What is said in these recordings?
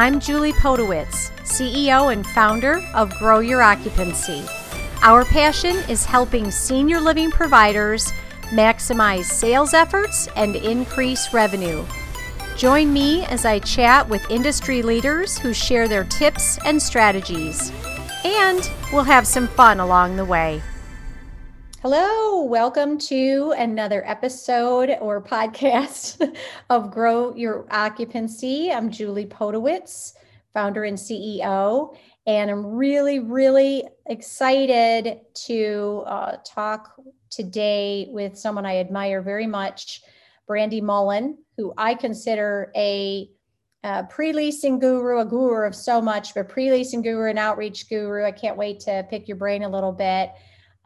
I'm Julie Podewitz, CEO and founder of Grow Your Occupancy. Our passion is helping senior living providers maximize sales efforts and increase revenue. Join me as I chat with industry leaders who share their tips and strategies. And we'll have some fun along the way. Hello, welcome to another episode or podcast of Grow Your Occupancy. I'm Julie Podewitz, founder and CEO, and I'm really, excited to talk today with someone I admire very much, Brandi Mullen, who I consider a pre-leasing guru, a guru of so much, but pre-leasing guru and outreach guru. I can't wait to pick your brain a little bit,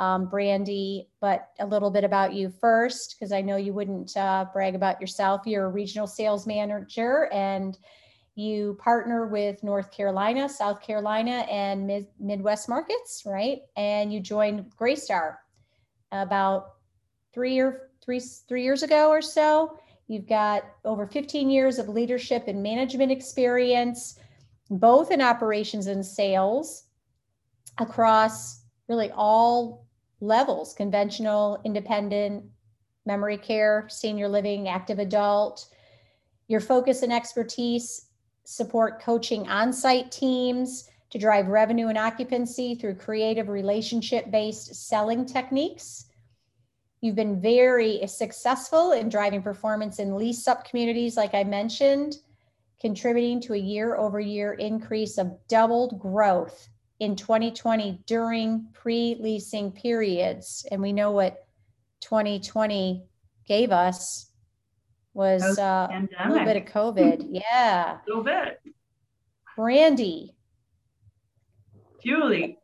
Brandi, but a little bit about you first, because I know you wouldn't brag about yourself. You're a regional sales manager and you partner with North Carolina, South Carolina, and Midwest markets, right? And you joined Graystar about three years ago or so. You've got over 15 years of leadership and management experience, both in operations and sales, across really all levels: conventional, independent, memory care, senior living, active adult. Your focus and expertise support coaching on-site teams to drive revenue and occupancy through creative relationship-based selling techniques. You've been very successful in driving performance in lease-up communities, like I mentioned, contributing to a year-over-year increase of doubled growth in 2020 during pre-leasing periods. And we know what 2020 gave us was a little bit of COVID. Yeah. A little bit. Brandi. Julie.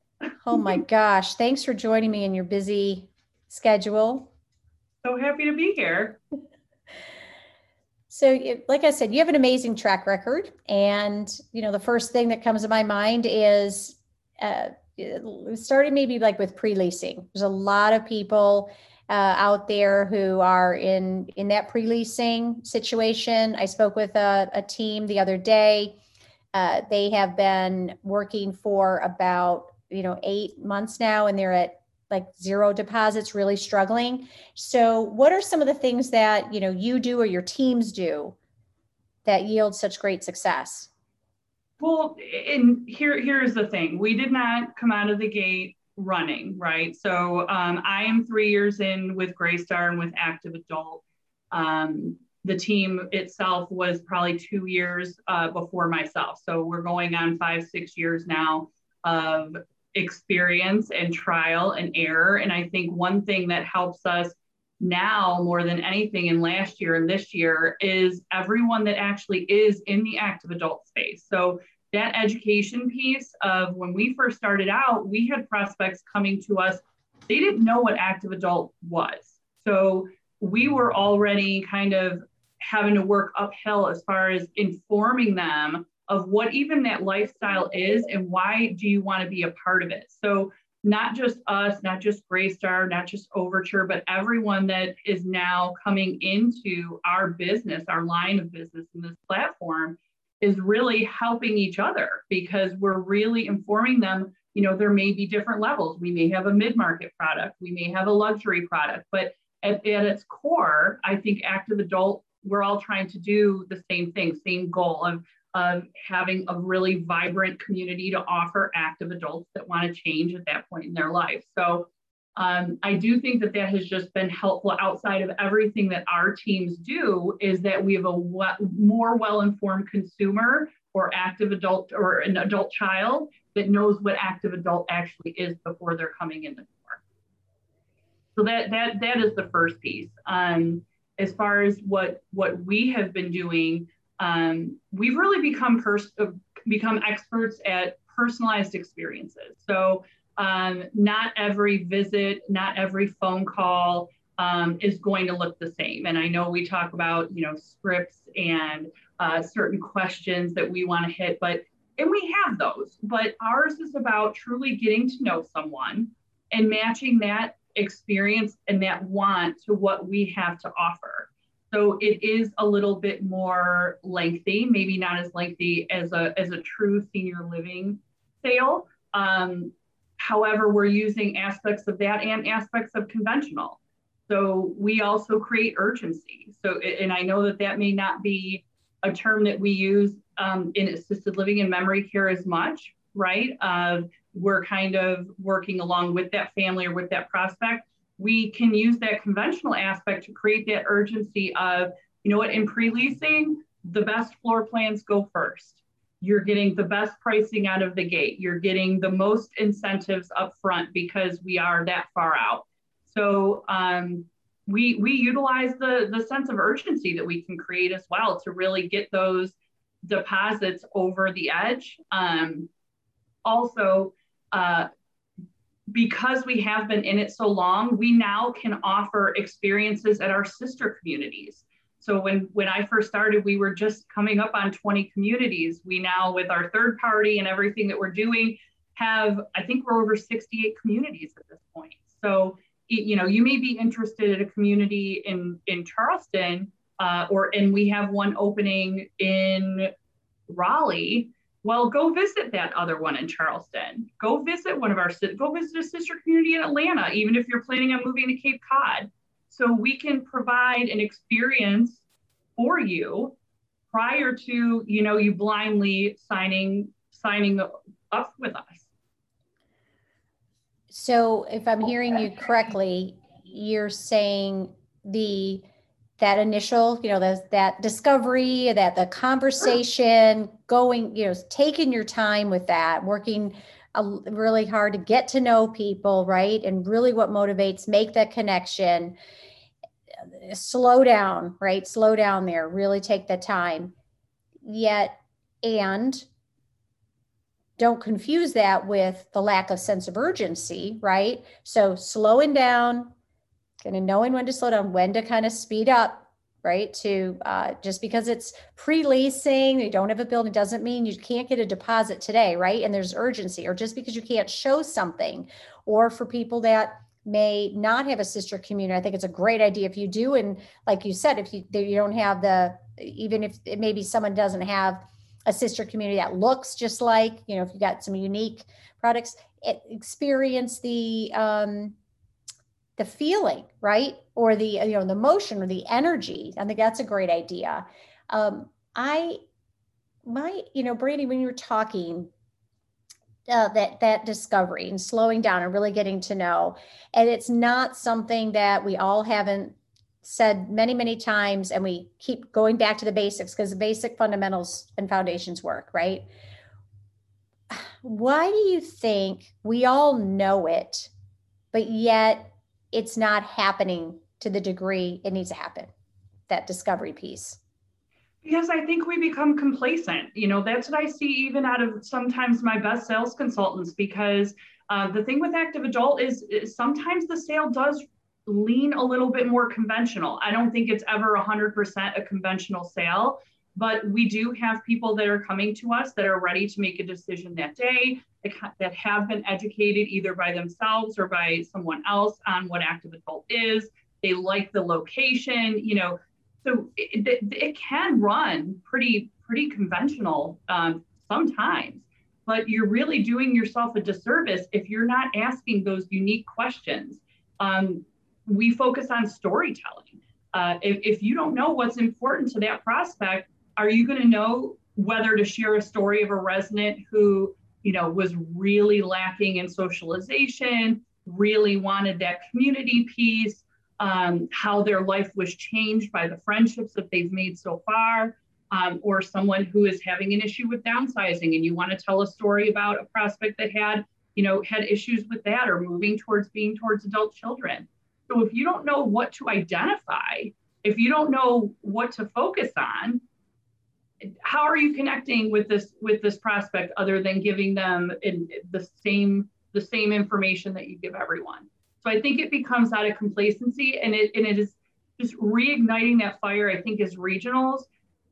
Oh my gosh. Thanks for joining me in your busy schedule. So happy to be here. So like I said, you have an amazing track record. And, you know, the first thing that comes to my mind is starting maybe like with pre-leasing. There's a lot of people out there who are in that pre-leasing situation. I spoke with a team the other day. They have been working for about, 8 months now, and they're at like zero deposits, really struggling. So what are some of the things that, you do or your teams do that yield such great success? Well, and here's the thing. We did not come out of the gate running, right? So I am 3 years in with Graystar and with Active Adult. The team itself was probably 2 years before myself. So we're going on 5-6 years now of experience and trial and error. And I think one thing that helps us now more than anything in last year and this year is everyone that actually is in the active adult space. So that education piece of when we first started out, we had prospects coming to us. They didn't know what active adult was. So we were already kind of having to work uphill as far as informing them of what even that lifestyle is and why do you want to be a part of it. So not just us, not just Graystar, not just Overture, but everyone that is now coming into our business, our line of business in this platform is really helping each other because we're really informing them, there may be different levels. We may have a mid-market product. We may have a luxury product, but at its core, I think active adult, we're all trying to do the same thing, same goal of having a really vibrant community to offer active adults that want to change at that point in their life. So I do think that has just been helpful outside of everything that our teams do is that we have a more well-informed consumer or active adult or an adult child that knows what active adult actually is before they're coming in the door. So that is the first piece. As far as what we have been doing, we've really become experts at personalized experiences. So not every visit, not every phone call is going to look the same. And I know we talk about, scripts and certain questions that we want to hit, and we have those, but ours is about truly getting to know someone and matching that experience and that want to what we have to offer. So it is a little bit more lengthy, maybe not as lengthy as a true senior living sale. However, we're using aspects of that and aspects of conventional. So we also create urgency. So, and I know that that may not be a term that we use in assisted living and memory care as much, right? We're kind of working along with that family or with that prospect. We can use that conventional aspect to create that urgency of, you know what, in pre-leasing, the best floor plans go first. You're getting the best pricing out of the gate. You're getting the most incentives up front because we are that far out. So we utilize the sense of urgency that we can create as well to really get those deposits over the edge. Also, because we have been in it so long, we now can offer experiences at our sister communities. So when I first started, we were just coming up on 20 communities. We now, with our third party and everything that we're doing, have, I think we're over 68 communities at this point. So, you know, you may be interested in a community in Charleston, and we have one opening in Raleigh. Well, go visit that other one in Charleston. Go visit a sister community in Atlanta, even if you're planning on moving to Cape Cod. So we can provide an experience for you prior to, you know, you blindly signing up with us. So if I'm hearing you correctly, you're saying that initial, you know, that discovery, that the conversation, going, you know, taking your time with that, working really hard to get to know people, right? And really what motivates, make that connection, slow down, right? Slow down there, really take the time. And don't confuse that with the lack of sense of urgency, right? So slowing down, kind of knowing when to slow down, when to kind of speed up, right? To just because it's pre-leasing, you don't have a building, doesn't mean you can't get a deposit today, right? And there's urgency, or just because you can't show something, or for people that may not have a sister community, I think it's a great idea if you do. And like you said, if you don't have even if it maybe someone doesn't have a sister community that looks just like, you know, if you got some unique products, experience the feeling, right? Or the emotion or the energy. I think that's a great idea. Brandi, when you were talking, that discovery and slowing down and really getting to know, and it's not something that we all haven't said many, many times, and we keep going back to the basics because the basic fundamentals and foundations work, right? Why do you think we all know it, but yet it's not happening to the degree it needs to happen, that discovery piece? Because I think we become complacent. You know, that's what I see even out of sometimes my best sales consultants, because the thing with Active Adult is sometimes the sale does lean a little bit more conventional. I don't think it's ever 100% a conventional sale, but we do have people that are coming to us that are ready to make a decision that day, that have been educated either by themselves or by someone else on what Active Adult is. They like the location, you know, so it can run pretty conventional sometimes, but you're really doing yourself a disservice if you're not asking those unique questions. We focus on storytelling. If you don't know what's important to that prospect, are you going to know whether to share a story of a resident who, you know, was really lacking in socialization, really wanted that community piece, how their life was changed by the friendships that they've made so far, or someone who is having an issue with downsizing and you want to tell a story about a prospect that had issues with that or moving towards adult children. So if you don't know what to identify, if you don't know what to focus on, how are you connecting with this prospect other than giving them the same information that you give everyone? So I think it becomes out of complacency, and it is just reigniting that fire, I think, as regionals,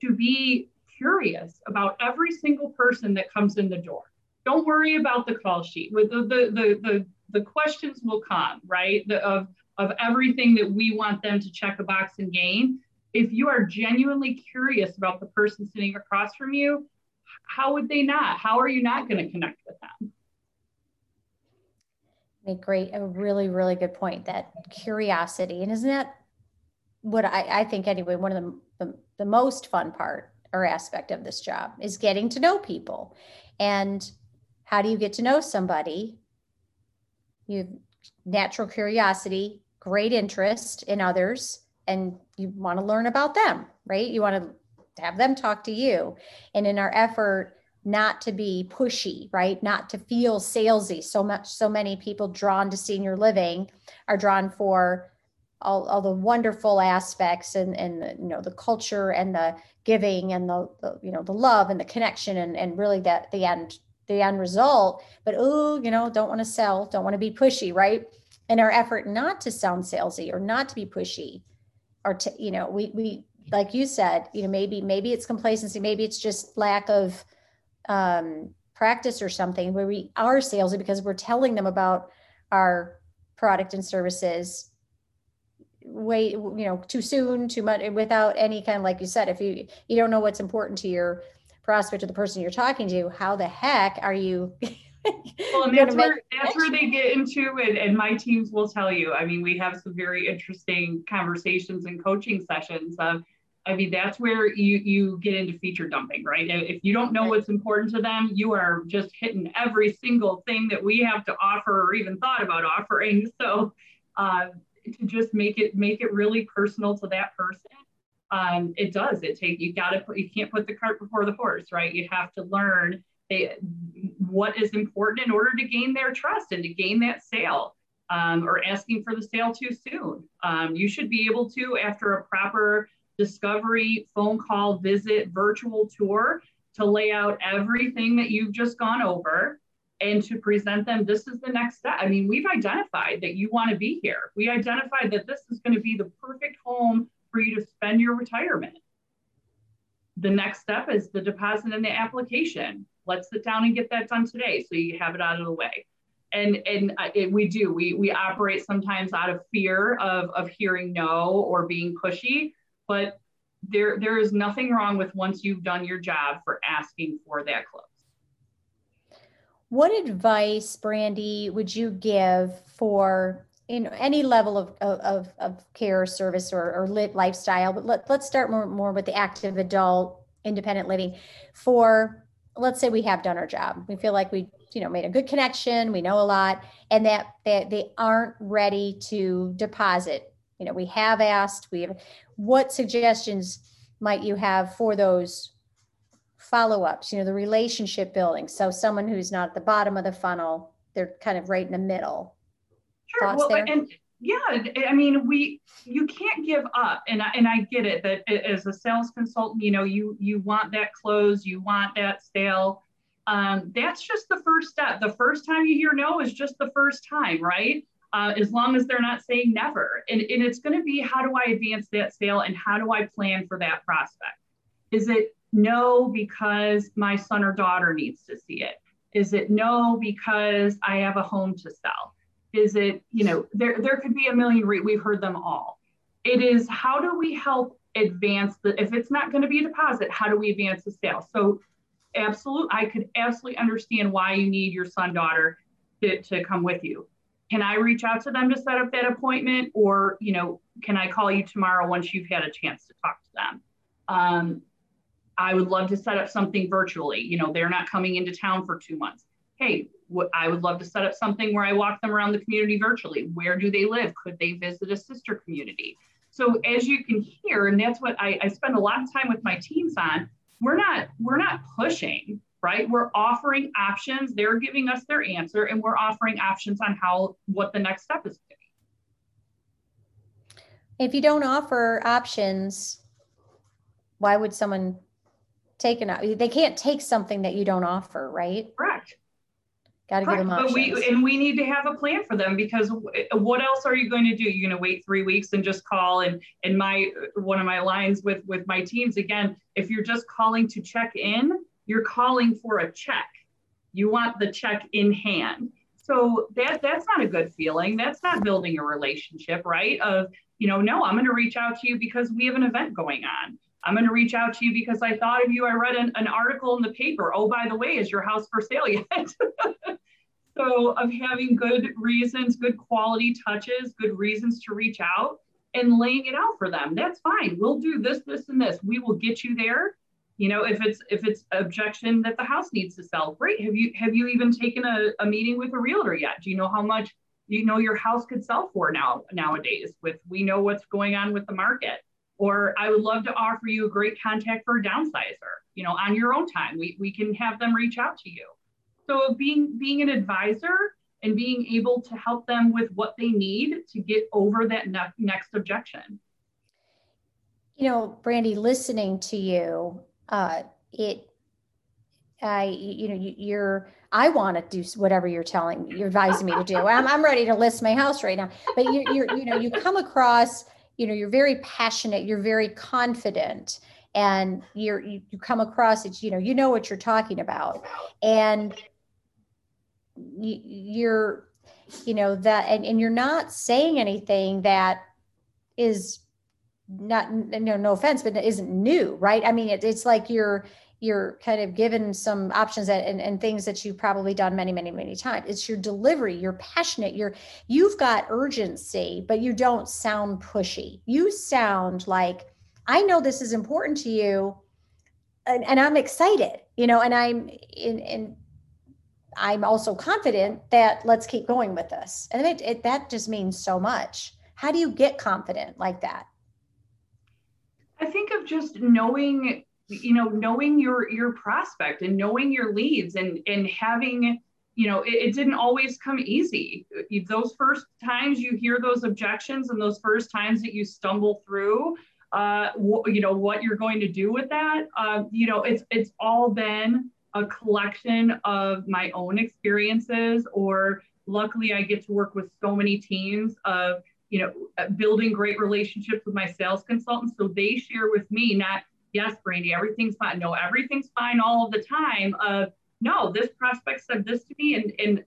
to be curious about every single person that comes in the door. Don't worry about the call sheet. With the questions will come, right? Of everything that we want them to check a box and gain. If you are genuinely curious about the person sitting across from you, how would they not? How are you not going to connect with them? A really, really good point, that curiosity. And isn't that what I think anyway, one of the most fun part or aspect of this job is getting to know people. And how do you get to know somebody? You have natural curiosity, great interest in others, and you want to learn about them, right? You want to have them talk to you. And in our effort not to be pushy, right? Not to feel salesy. So many people drawn to senior living are drawn for all the wonderful aspects and the, you know, the culture and the giving and the you know, the love and the connection and really that the end result. But don't want to sell, don't want to be pushy, right? And our effort not to sound salesy or not to be pushy, or to, you know, we like you said, you know, maybe it's complacency, maybe it's just lack of practice or something where we are salesy because we're telling them about our product and services way, you know, too soon, too much, without any kind of, like you said, if you don't know what's important to your prospect or the person you're talking to, how the heck are you? Well, and that's where they get into it. And my teams will tell you, I mean, we have some very interesting conversations and coaching sessions of, I mean, that's where you get into feature dumping, right? If you don't know what's important to them, you are just hitting every single thing that we have to offer or even thought about offering. So to just make it really personal to that person, it does. You can't put the cart before the horse, right? You have to learn what is important in order to gain their trust and to gain that sale. Or asking for the sale too soon. You should be able to, after a proper discovery, phone call, visit, virtual tour, to lay out everything that you've just gone over and to present them, this is the next step. I mean, we've identified that you want to be here. We identified that this is going to be the perfect home for you to spend your retirement. The next step is the deposit and the application. Let's sit down and get that done today so you have it out of the way. And we do. We operate sometimes out of fear of hearing no or being pushy. But there is nothing wrong with, once you've done your job, for asking for that close. What advice, Brandi, would you give for, you know, any level of care, service, or lifestyle? But let's start more with the active adult, independent living. For, let's say we have done our job, we feel like we, you know, made a good connection, we know a lot, and that they aren't ready to deposit. You know, we have asked, what suggestions might you have for those follow-ups, you know, the relationship building? So someone who's not at the bottom of the funnel, they're kind of right in the middle. Sure. Thoughts there? And yeah, I mean, you can't give up. And I get it that as a sales consultant, you know, you want that close, you want that sale. That's just the first step. The first time you hear no is just the first time, right? As long as they're not saying never. And it's going to be, how do I advance that sale and how do I plan for that prospect? Is it no because my son or daughter needs to see it? Is it no because I have a home to sell? Is it, you know, there could be a million, we've heard them all. It is, how do we help advance if it's not going to be a deposit, how do we advance the sale? So I could absolutely understand why you need your son, daughter to come with you. Can I reach out to them to set up that appointment? Or, you know, can I call you tomorrow once you've had a chance to talk to them? I would love to set up something virtually. You know, they're not coming into town for 2 months. Hey, I would love to set up something where I walk them around the community virtually. Where do they live? Could they visit a sister community? So as you can hear, and that's what I spend a lot of time with my teams on, we're not pushing, right? We're offering options. They're giving us their answer, and we're offering options on what the next step is going to be. If you don't offer options, why would someone take they can't take something that you don't offer, right? Correct. Got to give them options. But we need to have a plan for them, because what else are you going to do? You're going to wait 3 weeks and just call? And one of my lines with my teams, again, if you're just calling to check in, you're calling for a check. You want the check in hand. So that's not a good feeling. That's not building a relationship, right? Of you know, no, I'm going to reach out to you because we have an event going on. I'm going to reach out to you because I thought of you. I read an article in the paper. Oh, by the way, is your house for sale yet? So of having good reasons, good quality touches, good reasons to reach out and laying it out for them. That's fine. We'll do this, this, and this. We will get you there. You know, if it's objection that the house needs to sell, great. Have you even taken a meeting with a realtor yet? Do you know how much, you know, your house could sell for nowadays with, we know what's going on with the market? Or I would love to offer you a great contact for a downsizer, you know, on your own time. We can have them reach out to you. So being an advisor and being able to help them with what they need to get over that next objection. You know, Brandi, listening to you, I want to do whatever you're advising me to do. I'm ready to list my house right now, but you come across, you know, you're very passionate, you're very confident, and you come across it, you know what you're talking about, and you're, you know, that, and you're not saying anything that is not, no offense, but it isn't new, right? I mean, it's like you're kind of given some options that, and things that you've probably done many, many, many times. It's your delivery. You're passionate. You've got urgency, but you don't sound pushy. You sound like, I know this is important to you, and I'm excited, you know, and I'm also confident that let's keep going with this. And it that just means so much. How do you get confident like that? I think of just knowing your prospect and knowing your leads and having, you know, it didn't always come easy. Those first times you hear those objections and those first times that you stumble through, you know, what you're going to do with that. You know, it's all been a collection of my own experiences, or luckily I get to work with so many teams of, you know, building great relationships with my sales consultants. So they share with me, not, yes, Brandi, everything's fine. No, everything's fine all of the time. No, this prospect said this to me,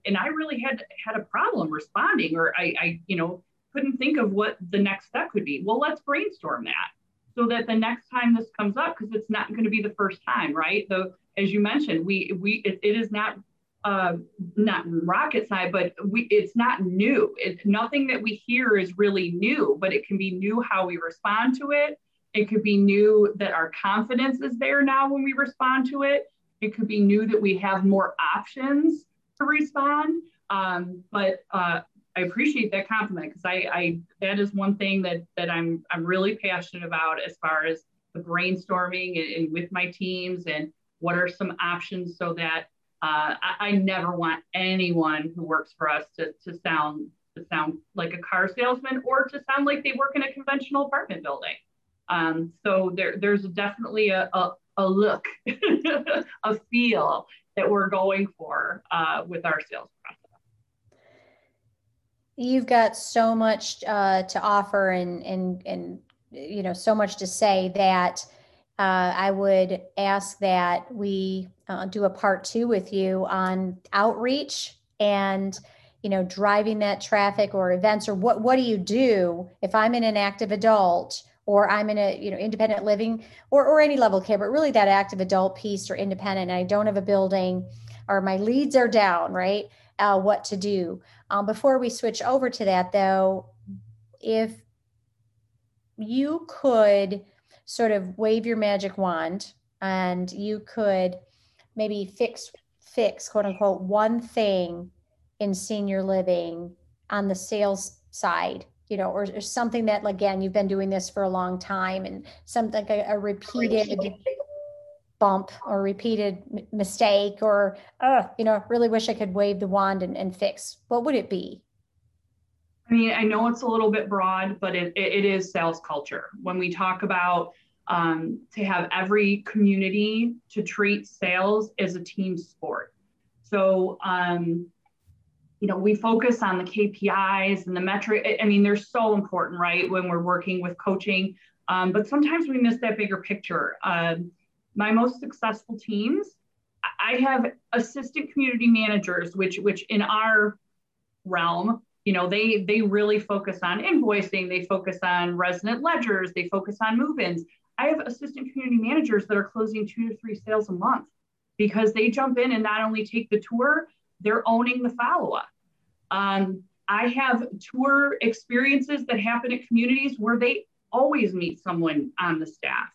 and I really had a problem responding, or I, you know, couldn't think of what the next step could be. Well, let's brainstorm that so that the next time this comes up, because it's not going to be the first time, right? So as you mentioned, it is not rocket science, but it's not new. Nothing that we hear is really new, but it can be new how we respond to it. It could be new that our confidence is there now when we respond to it. It could be new that we have more options to respond. But I appreciate that compliment, because I that is one thing that I'm really passionate about as far as the brainstorming and with my teams and what are some options, so that I never want anyone who works for us to sound like a car salesman or to sound like they work in a conventional apartment building. So there's definitely a look, a feel that we're going for with our sales process. You've got so much to offer and you know, so much to say that I would ask that we do a part 2 with you on outreach and, you know, driving that traffic or events, or what do you do if I'm in an active adult, or I'm in a, you know, independent living or any level of care, but really that active adult piece or independent, and I don't have a building or my leads are down, right? What to do. Before we switch over to that though, if you could sort of wave your magic wand and you could maybe fix quote unquote, one thing in senior living on the sales side, you know, or something that, again, you've been doing this for a long time, and something like a repeated bump or repeated mistake, or, you know, really wish I could wave the wand and fix. What would it be? I mean, I know it's a little bit broad, but it is sales culture. When we talk about to have every community to treat sales as a team sport. So, you know, we focus on the KPIs and the metric. I mean, they're so important, right, when we're working with coaching, but sometimes we miss that bigger picture. My most successful teams, I have assistant community managers, which in our realm you know, they really focus on invoicing. They focus on resident ledgers. They focus on move-ins. I have assistant community managers that are closing 2 to 3 sales a month because they jump in and not only take the tour, they're owning the follow-up. I have tour experiences that happen at communities where they always meet someone on the staff.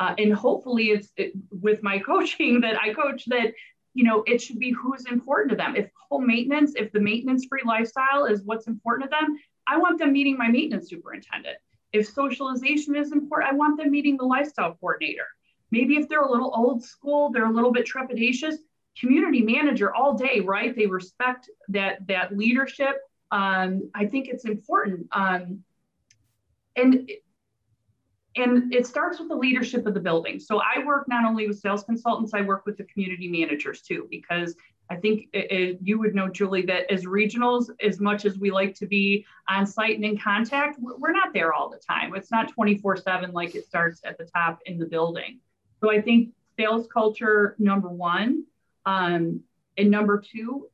And hopefully it's with my coaching that I coach that, you know, it should be who's important to them. If home maintenance, if the maintenance-free lifestyle is what's important to them, I want them meeting my maintenance superintendent. If socialization is important, I want them meeting the lifestyle coordinator. Maybe if they're a little old school, they're a little bit trepidatious, community manager all day, right? They respect that leadership. I think it's important. And it starts with the leadership of the building. So I work not only with sales consultants, I work with the community managers too, because I think you would know, Julie, that as regionals, as much as we like to be on site and in contact, we're not there all the time. It's not 24/7 like it starts at the top in the building. So I think sales culture, number one, and number two,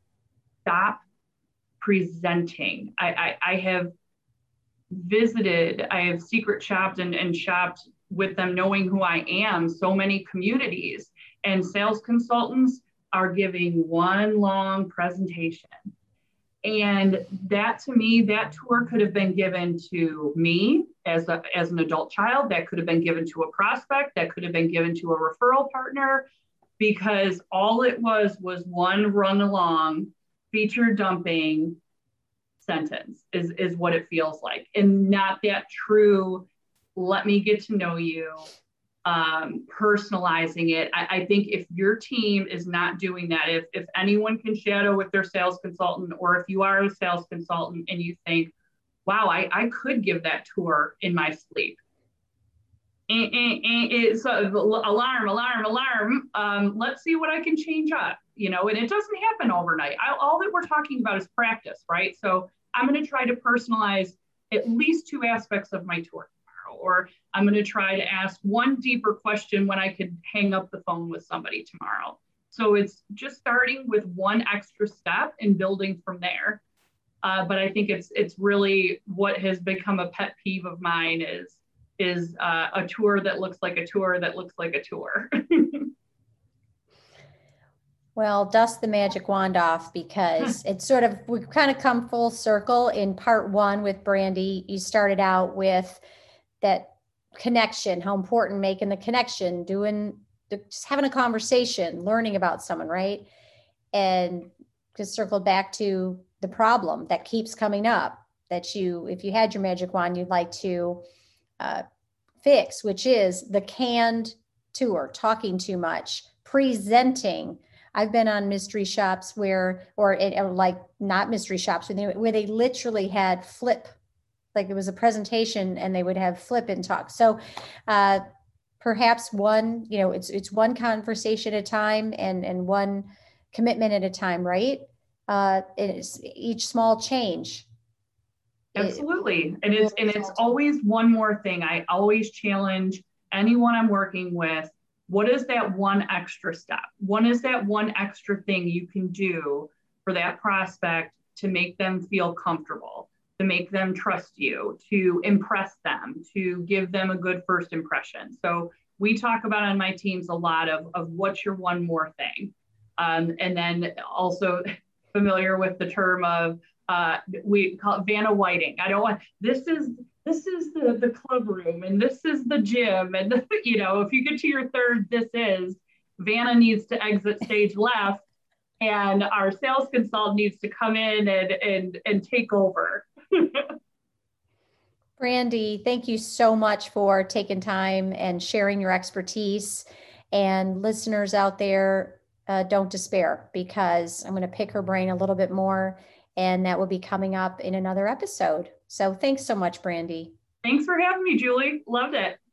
stop presenting. I have visited, I have secret shopped and shopped with them knowing who I am, so many communities, and sales consultants are giving one long presentation. And that, to me, that tour could have been given to me as an adult child, that could have been given to a prospect, that could have been given to a referral partner, because all it was one run along feature dumping sentence is what it feels like. And not that true, let me get to know you, personalizing it. I think if your team is not doing that, if anyone can shadow with their sales consultant, or if you are a sales consultant and you think, wow, I could give that tour in my sleep. It's alarm. Let's see what I can change up, you know, and it doesn't happen overnight. All that we're talking about is practice, right? So I'm going to try to personalize at least 2 aspects of my tour tomorrow, or I'm going to try to ask one deeper question when I could hang up the phone with somebody tomorrow. So it's just starting with one extra step and building from there. But I think it's really what has become a pet peeve of mine is a tour that looks like a tour that looks like a tour. Well, dust the magic wand off, because it's sort of, we've kind of come full circle. In part one with Brandi, you started out with that connection, how important making the connection, just having a conversation, learning about someone, right? And just circled back to the problem that keeps coming up that you, if you had your magic wand, you'd like to fix, which is the canned tour, talking too much, presenting. I've been on mystery shops where they literally had flip, like it was a presentation and they would have flip and talk. So perhaps one, you know, it's one conversation at a time and one commitment at a time, right? It's each small change. Absolutely. And it's always one more thing. I always challenge anyone I'm working with. What is that one extra step? What is that one extra thing you can do for that prospect to make them feel comfortable, to make them trust you, to impress them, to give them a good first impression? So we talk about on my teams a lot of what's your one more thing. And then also familiar with the term of, we call it Vanna Whiting. I don't want, this is the club room, and this is the gym. And you know, if you get to your third, this is, Vanna needs to exit stage left and our sales consultant needs to come in and take over. Brandi, thank you so much for taking time and sharing your expertise, and listeners out there, don't despair, because I'm going to pick her brain a little bit more. And that will be coming up in another episode. So thanks so much, Brandi. Thanks for having me, Julie. Loved it.